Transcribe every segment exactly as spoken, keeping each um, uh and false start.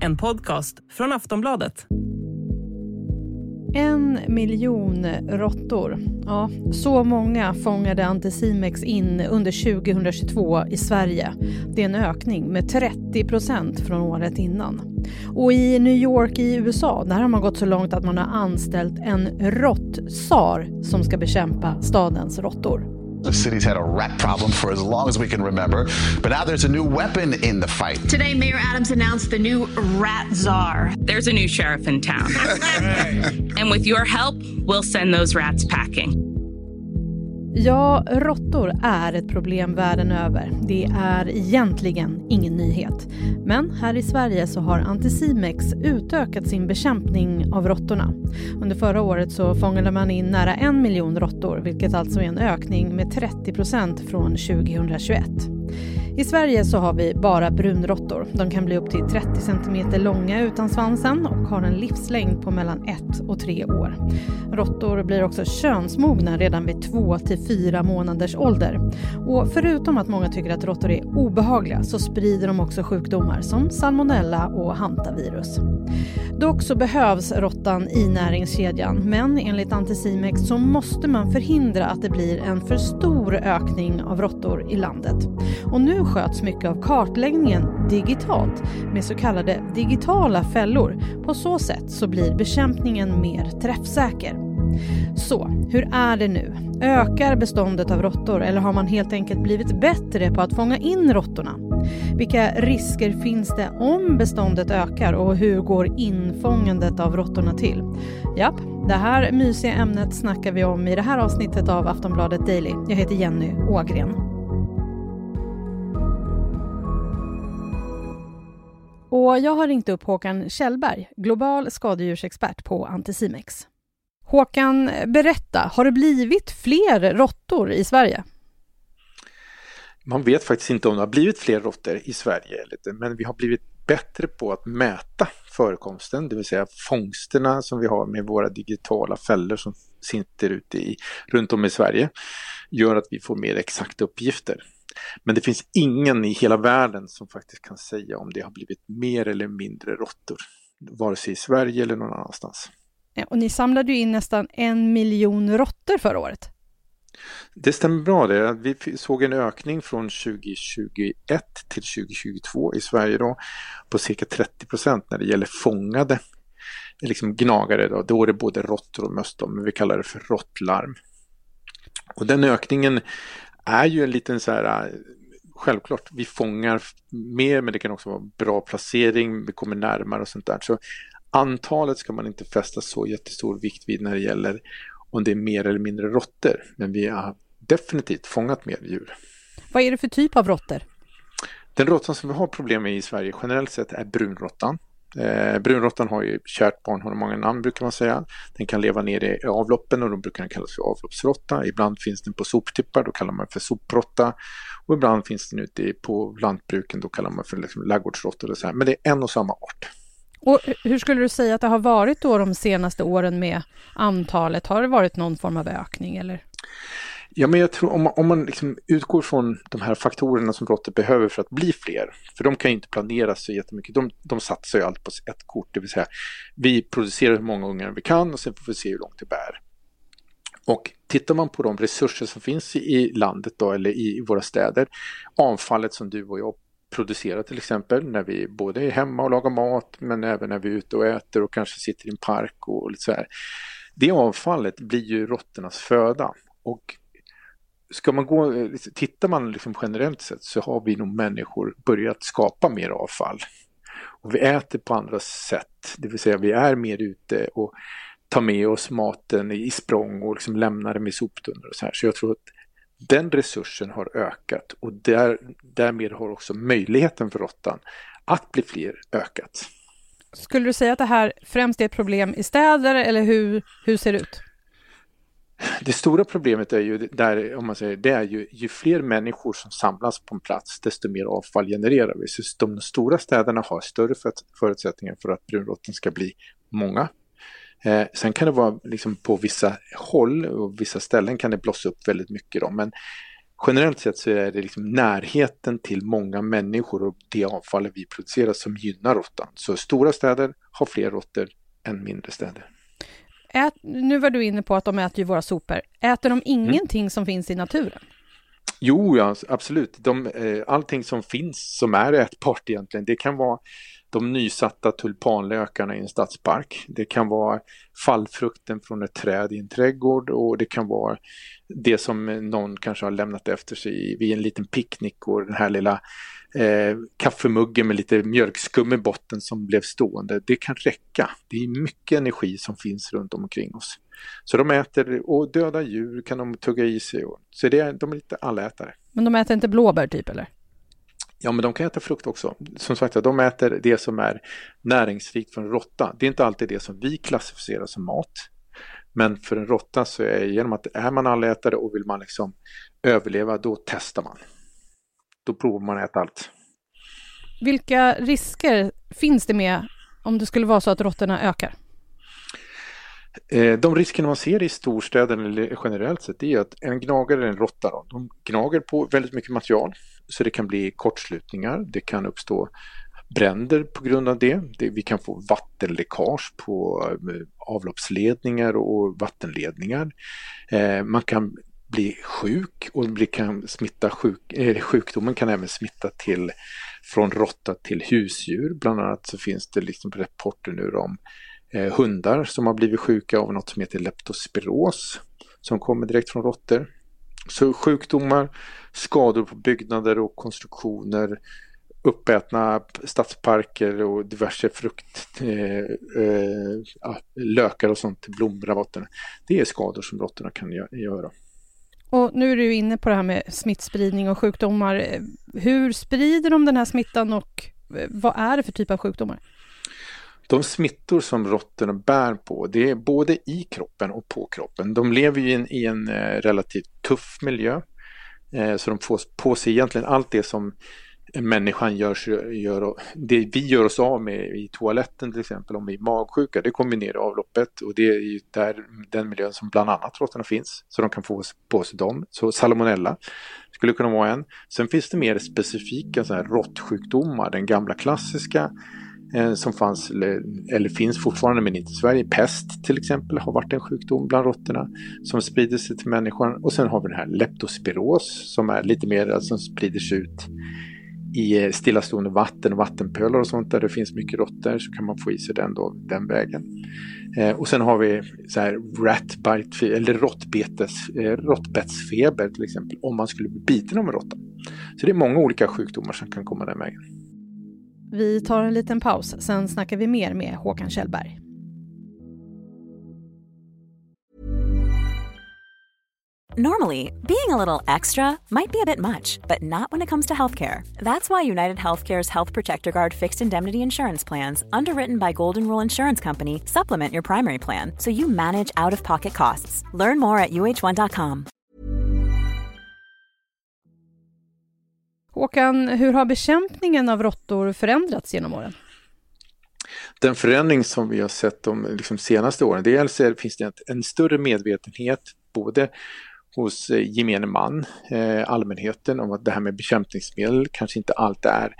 En podcast från Aftonbladet. En miljon råttor. Ja, så många fångade Anticimex in under tjugohundratjugotvå i Sverige. Det är en ökning med trettio procent från året innan. Och i New York i U S A, där har man gått så långt att man har anställt en råttsar som ska bekämpa stadens råttor. The city's had a rat problem for as long as we can remember, but now there's a new weapon in the fight. Today, Mayor Adams announced the new rat czar. There's a new sheriff in town. And with your help, we'll send those rats packing. Ja, råttor är ett problem världen över. Det är egentligen ingen nyhet. Men här i Sverige så har Anticimex utökat sin bekämpning av råttorna. Under förra året så fångade man in nära en miljon råttor, vilket alltså är en ökning med trettio procent från tjugohundratjugoett. I Sverige så har vi bara brunråttor. De kan bli upp till trettio centimeter långa utan svansen och har en livslängd på mellan ett och tre år. Råttor blir också könsmogna redan vid två till fyra månaders ålder. Och förutom att många tycker att råttor är obehagliga så sprider de också sjukdomar som salmonella och hantavirus. Dock så behövs råttan i näringskedjan, men enligt Anticimex så måste man förhindra att det blir en för stor ökning av råttor i landet. Och nu sköts mycket av kartläggningen digitalt med så kallade digitala fällor. På så sätt så blir bekämpningen mer träffsäker. Så, hur är det nu? Ökar beståndet av råttor eller har man helt enkelt blivit bättre på att fånga in råttorna? Vilka risker finns det om beståndet ökar och hur går infångandet av råttorna till? Japp, det här mysiga ämnet snackar vi om i det här avsnittet av Aftonbladet Daily. Jag heter Jenny Ågren. Och jag har ringt upp Håkan Kjellberg, global skadedjursexpert på Anticimex. Håkan, berätta. Har det blivit fler råttor i Sverige? Man vet faktiskt inte om det har blivit fler råttor i Sverige, men vi har blivit bättre på att mäta förekomsten, det vill säga fångsterna som vi har med våra digitala fällor som sitter ute i, runt om i Sverige, gör att vi får mer exakta uppgifter. Men det finns ingen i hela världen som faktiskt kan säga om det har blivit mer eller mindre råttor, vare sig i Sverige eller någon annanstans. Och ni samlade ju in nästan en miljon råttor förra året. Det stämmer bra det. Vi såg en ökning från tjugotjugoett till tjugotjugotvå i Sverige då, på cirka trettio procent när det gäller fångade liksom gnagare. Då, då är det både råttor och möss, men vi kallar det för råttlarm. Och den ökningen är ju en liten så här... Självklart, vi fångar mer, men det kan också vara bra placering, vi kommer närmare och sånt där. Så antalet ska man inte fästa så jättestor vikt vid när det gäller om det är mer eller mindre råttor. Men vi har definitivt fångat mer djur. Vad är det för typ av råttor? Den råttan som vi har problem med i Sverige generellt sett är brunråttan. Eh, brunråttan har ju kärt barn, har många namn brukar man säga. Den kan leva ner i avloppen och då brukar den kallas för avloppsråtta. Ibland finns den på soptippar, då kallar man för sopråtta. Och ibland finns den ute på lantbruken, då kallar man för liksom laggårdsråtta eller så här. Men det är en och samma art. Och hur skulle du säga att det har varit då de senaste åren med antalet? Har det varit någon form av ökning eller? Ja, men jag tror om man, om man liksom utgår från de här faktorerna som råttor behöver för att bli fler, för de kan ju inte planera så jättemycket, de, de satsar ju allt på ett kort, det vill säga vi producerar hur många ungar vi kan och sen får vi se hur långt det bär. Och tittar man på de resurser som finns i landet då, eller i våra städer, avfallet som du och jag producerar till exempel när vi både är hemma och lagar mat, men även när vi är ute och äter och kanske sitter i en park och lite så här. Det avfallet blir ju råttornas föda. Och ska man gå, tittar man liksom generellt sett så har vi nog människor börjat skapa mer avfall. Och vi äter på andra sätt, det vill säga vi är mer ute och tar med oss maten i språng och liksom lämnar den i soptunnor och så här. Så jag tror att den resursen har ökat och där, därmed har också möjligheten för råttan att bli fler ökat. Skulle du säga att det här främst är ett problem i städer eller hur, hur ser det ut? Det stora problemet är ju där, om man säger, det är ju, ju fler människor som samlas på en plats, desto mer avfall genererar vi. Så de stora städerna har större förutsättningar för att brunråttan ska bli många. Eh, sen kan det vara liksom på vissa håll och vissa ställen kan det blossa upp väldigt mycket då, men generellt sett så är det liksom närheten till många människor och det avfall vi producerar som gynnar råttan. Så stora städer har fler råttor än mindre städer. Ät, nu var du inne på att de äter ju våra sopor. Äter de ingenting mm. som finns i naturen? Jo, ja, absolut. De, eh, allting som finns som är ätbart egentligen, det kan vara de nysatta tulpanlökarna i en stadspark. Det kan vara fallfrukten från ett träd i en trädgård och det kan vara det som någon kanske har lämnat efter sig vid en liten picknick och den här lilla eh, kaffemuggen med lite mjölkskum i botten som blev stående. Det kan räcka. Det är mycket energi som finns runt omkring oss. Så de äter, och döda djur kan de tugga i sig. Så det är, de är lite allätare. Men de äter inte blåbär typ eller? Ja, men de kan äta frukt också. Som sagt, de äter det som är näringsrikt för en råtta. Det är inte alltid det som vi klassificerar som mat. Men för en råtta så är genom att är man allätare och vill man liksom överleva, då testar man. Då provar man att äta allt. Vilka risker finns det med om det skulle vara så att råttorna ökar? De riskerna man ser i storstäderna eller generellt sett är att en gnagare eller en råtta, de gnager på väldigt mycket material. Så det kan bli kortslutningar, det kan uppstå bränder på grund av det. det vi kan få vattenläckage på avloppsledningar och vattenledningar. Eh, man kan bli sjuk och bli, kan smitta sjuk, eh, sjukdomen kan även smitta till, från råtta till husdjur. Bland annat så finns det liksom rapporter nu om eh, hundar som har blivit sjuka av något som heter leptospiros som kommer direkt från råttor. Så sjukdomar, skador på byggnader och konstruktioner, uppätna stadsparker och diverse frukt, eh, eh, lökar och sånt, blomravatten. Det är skador som råttorna kan göra. Och nu är du inne på det här med smittspridning och sjukdomar. Hur sprider de den här smittan och vad är det för typ av sjukdomar? De smittor som råttorna bär på, det är både i kroppen och på kroppen. De lever ju i en, i en relativt tuff miljö, eh, så de får på sig egentligen allt det som människan gör, gör det vi gör oss av med i toaletten till exempel, om vi är magsjuka, det kommer ner i avloppet och det är ju där, den miljön som bland annat råttorna finns, så de kan få på sig dem. Så salmonella skulle kunna vara en. Sen finns det mer specifika så här råttsjukdomar, den gamla klassiska som fanns, eller, eller finns fortfarande men inte i Sverige. Pest till exempel har varit en sjukdom bland råttorna som sprider sig till människan. Och sen har vi den här leptospiros som är lite mer, alltså, som sprider sig ut i stillastående vatten och vattenpölar och sånt där det finns mycket råttor, så kan man få i sig den då, den vägen. Eh, och sen har vi så här ratbite, eller råttbetes, eh, råttbetsfeber till exempel, om man skulle bli biten av en råtta. Så det är många olika sjukdomar som kan komma den vägen. Vi tar en liten paus, sen snackar vi mer med Håkan Kjellberg. Normally, being a little extra might be a bit much, but not when it comes to healthcare. That's why United Healthcare's Health Protector Guard fixed indemnity insurance plans, underwritten by Golden Rule Insurance Company, supplement your primary plan so you manage out-of-pocket costs. Learn more at u h one dot com. Håkan, hur har bekämpningen av råttor förändrats genom åren? Den förändring som vi har sett de liksom senaste åren, dels är, finns det en större medvetenhet både hos gemene man, eh, allmänheten, om att det här med bekämpningsmedel kanske inte alltid är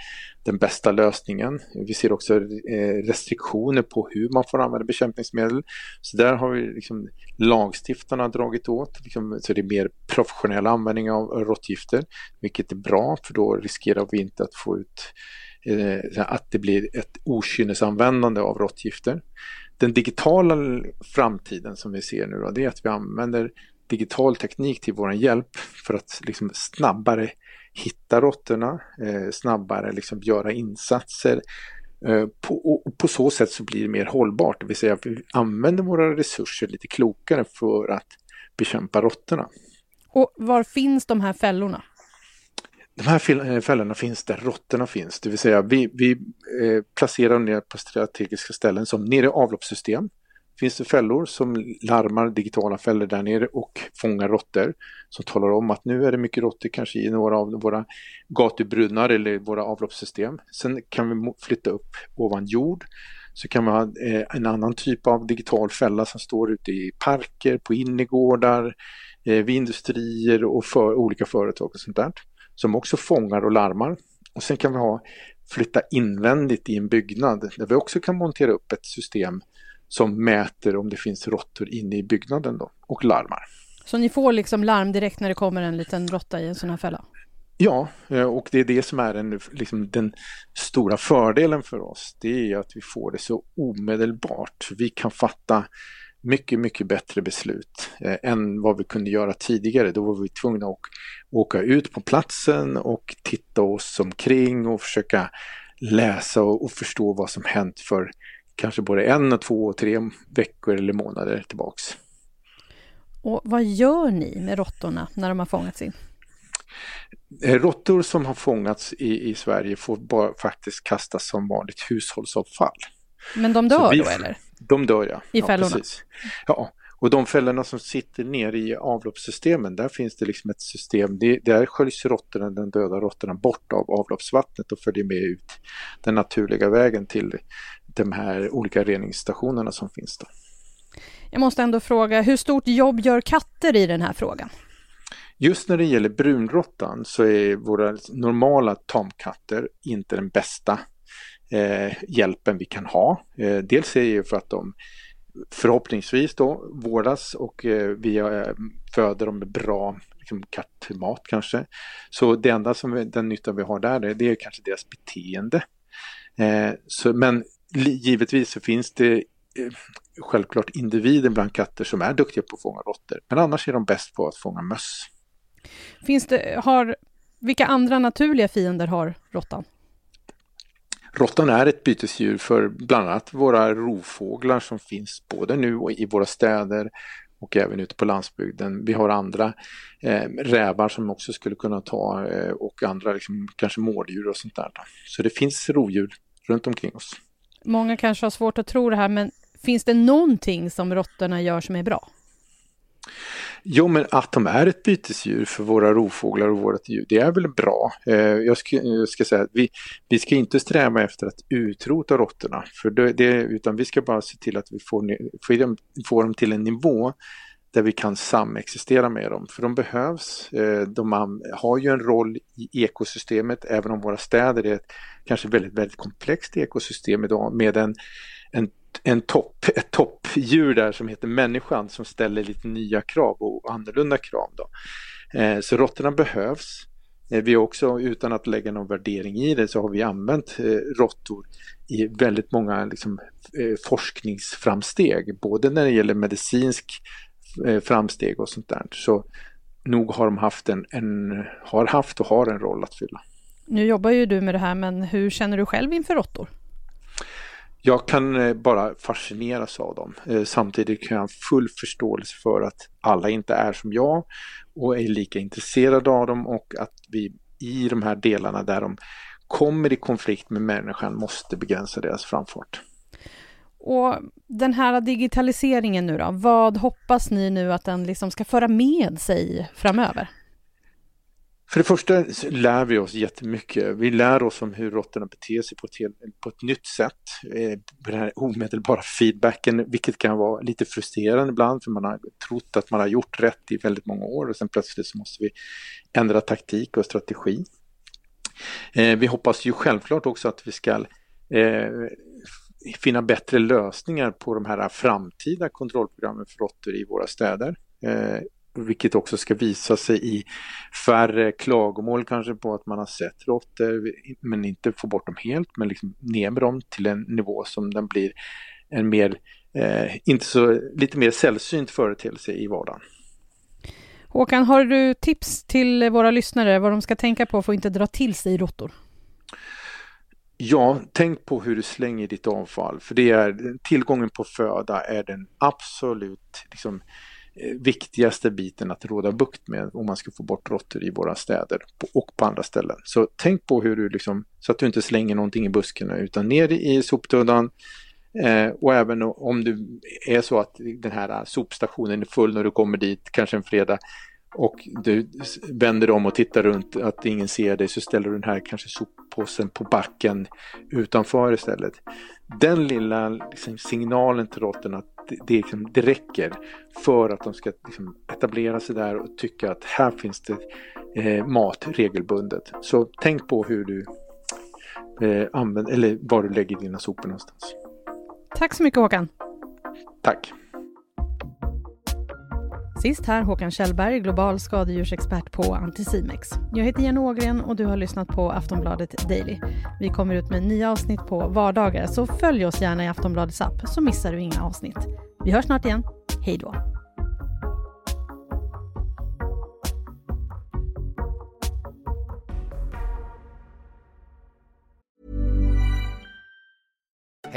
den bästa lösningen. Vi ser också eh, restriktioner på hur man får använda bekämpningsmedel. Så där har vi liksom lagstiftarna dragit åt. Liksom, så det är mer professionell användning av råttgifter, vilket är bra, för då riskerar vi inte att få ut eh, att det blir ett okynnesanvändande av råttgifter. Den digitala framtiden som vi ser nu då, det är att vi använder digital teknik till vår hjälp för att liksom snabbare hitta råttorna, eh, snabbare liksom göra insatser. Eh, på, och på så sätt så blir det mer hållbart, det vill säga att vi använder våra resurser lite klokare för att bekämpa råttorna. Och var finns de här fällorna? De här fällorna finns där råttorna finns, det vill säga vi, vi eh, placerar dem ner på strategiska ställen som nere i avloppssystem. Finns det fällor som larmar, digitala fällor där nere, och fångar råttor som talar om att nu är det mycket råttor kanske i några av våra gatubrunnar eller våra avloppssystem. Sen kan vi flytta upp ovan jord så kan man ha en annan typ av digital fälla som står ute i parker, på innergårdar, vid industrier och för olika företag och sånt där, som också fångar och larmar. Och sen kan vi ha flytta invändigt i en byggnad där vi också kan montera upp ett system som mäter om det finns råttor inne i byggnaden då, och larmar. Så ni får liksom larm direkt när det kommer en liten råtta i en sån här fälla? Ja, och det är det som är en, liksom den stora fördelen för oss. Det är att vi får det så omedelbart. Vi kan fatta mycket, mycket bättre beslut eh, än vad vi kunde göra tidigare. Då var vi tvungna att åka ut på platsen och titta oss omkring och försöka läsa och, och förstå vad som hänt för kanske både en och två och tre veckor eller månader tillbaks. Och vad gör ni med råttorna när de har fångats in? Råttor som har fångats i, i Sverige får bara faktiskt kastas som vanligt hushållsavfall. Men de dör vi, då eller? De dör ja. I fällorna? Ja, precis. Ja, och de fällorna som sitter ner i avloppssystemen, där finns det liksom ett system, det, där sköljs råttorna, den döda råttorna bort av avloppsvattnet och följer med ut den naturliga vägen till de här olika reningsstationerna som finns då. Jag måste ändå fråga, hur stort jobb gör katter i den här frågan? Just när det gäller brunråttan så är våra normala tamkatter inte den bästa eh, hjälpen vi kan ha. Eh, dels är det ju för att de förhoppningsvis då vårdas och eh, vi eh, föder dem med bra liksom, kattmat kanske. Så det enda som den nytta vi har där är, det är kanske deras beteende. Eh, så, men givetvis så finns det eh, självklart individer bland katter som är duktiga på att fånga råttor. Men annars är de bäst på att fånga möss. Finns det, har, vilka andra naturliga fiender har råttan? Råttan är ett bytesdjur för bland annat våra rovfåglar som finns både nu och i våra städer och även ute på landsbygden. Vi har andra eh, rävar som också skulle kunna ta eh, och andra liksom, kanske mårddjur och sånt där. Då. Så det finns rovdjur runt omkring oss. Många kanske har svårt att tro det här, men finns det någonting som råttorna gör som är bra? Jo, men att de är ett bytesdjur för våra rovfåglar och vårt djur, det är väl bra. Jag ska, jag ska säga att vi, vi ska inte sträva efter att utrota råttorna, för det, det, utan vi ska bara se till att vi får, får, dem, får dem till en nivå där vi kan samexistera med dem. För de behövs, de har ju en roll i ekosystemet, även om våra städer är ett kanske väldigt, väldigt komplext ekosystem idag med en, en En topp, ett toppdjur där som heter människan som ställer lite nya krav och annorlunda krav då. Eh, så råttorna behövs. Eh, vi också, utan att lägga någon värdering i det, så har vi använt eh, råttor i väldigt många liksom, eh, forskningsframsteg. Både när det gäller medicinsk eh, framsteg och sånt där. Så nog har de haft en, en, har haft och har en roll att fylla. Nu jobbar ju du med det här, men hur känner du själv inför råttor? Jag kan bara fascineras av dem. Samtidigt kan jag ha full förståelse för att alla inte är som jag och är lika intresserade av dem, och att vi i de här delarna där de kommer i konflikt med människan måste begränsa deras framfart. Och den här digitaliseringen nu då, vad hoppas ni nu att den liksom ska föra med sig framöver? För det första lär vi oss jättemycket. Vi lär oss om hur råttorna beter sig på ett, helt, på ett nytt sätt. Den här omedelbara feedbacken, vilket kan vara lite frustrerande ibland, för man har trott att man har gjort rätt i väldigt många år och sen plötsligt så måste vi ändra taktik och strategi. Vi hoppas ju självklart också att vi ska finna bättre lösningar på de här framtida kontrollprogrammen för råttor i våra städer. Vilket också ska visa sig i färre klagomål kanske på att man har sett råttor, men inte få bort dem helt, men liksom ner med dem till en nivå som den blir en mer, eh, inte så, lite mer sällsynt företeelse i vardagen. Håkan, har du tips till våra lyssnare vad de ska tänka på för att inte dra till sig råttor? Ja, tänk på hur du slänger ditt avfall, för det är, tillgången på föda är den absolut liksom, viktigaste biten att råda bukt med om man ska få bort råttor i våra städer och på andra ställen. Så tänk på hur du liksom, så att du inte slänger någonting i buskarna utan ner i soptunnan, eh, och även om du är så att den här sopstationen är full när du kommer dit kanske en fredag, och du vänder om och tittar runt att ingen ser dig, så ställer du den här kanske soppåsen på backen utanför istället. Den lilla liksom, signalen till råttorna att det, liksom, det räcker för att de ska liksom, etablera sig där och tycka att här finns det eh, mat regelbundet. Så tänk på hur du eh, använder eller var du lägger dina sopor någonstans. Tack så mycket, Håkan. Tack. Sist här Håkan Kjellberg, global skadedjursexpert på Anticimex. Jag heter Jenny Ågren och du har lyssnat på Aftonbladet Daily. Vi kommer ut med nya avsnitt på vardagar, så följ oss gärna i Aftonbladets app så missar du inga avsnitt. Vi hörs snart igen. Hej då!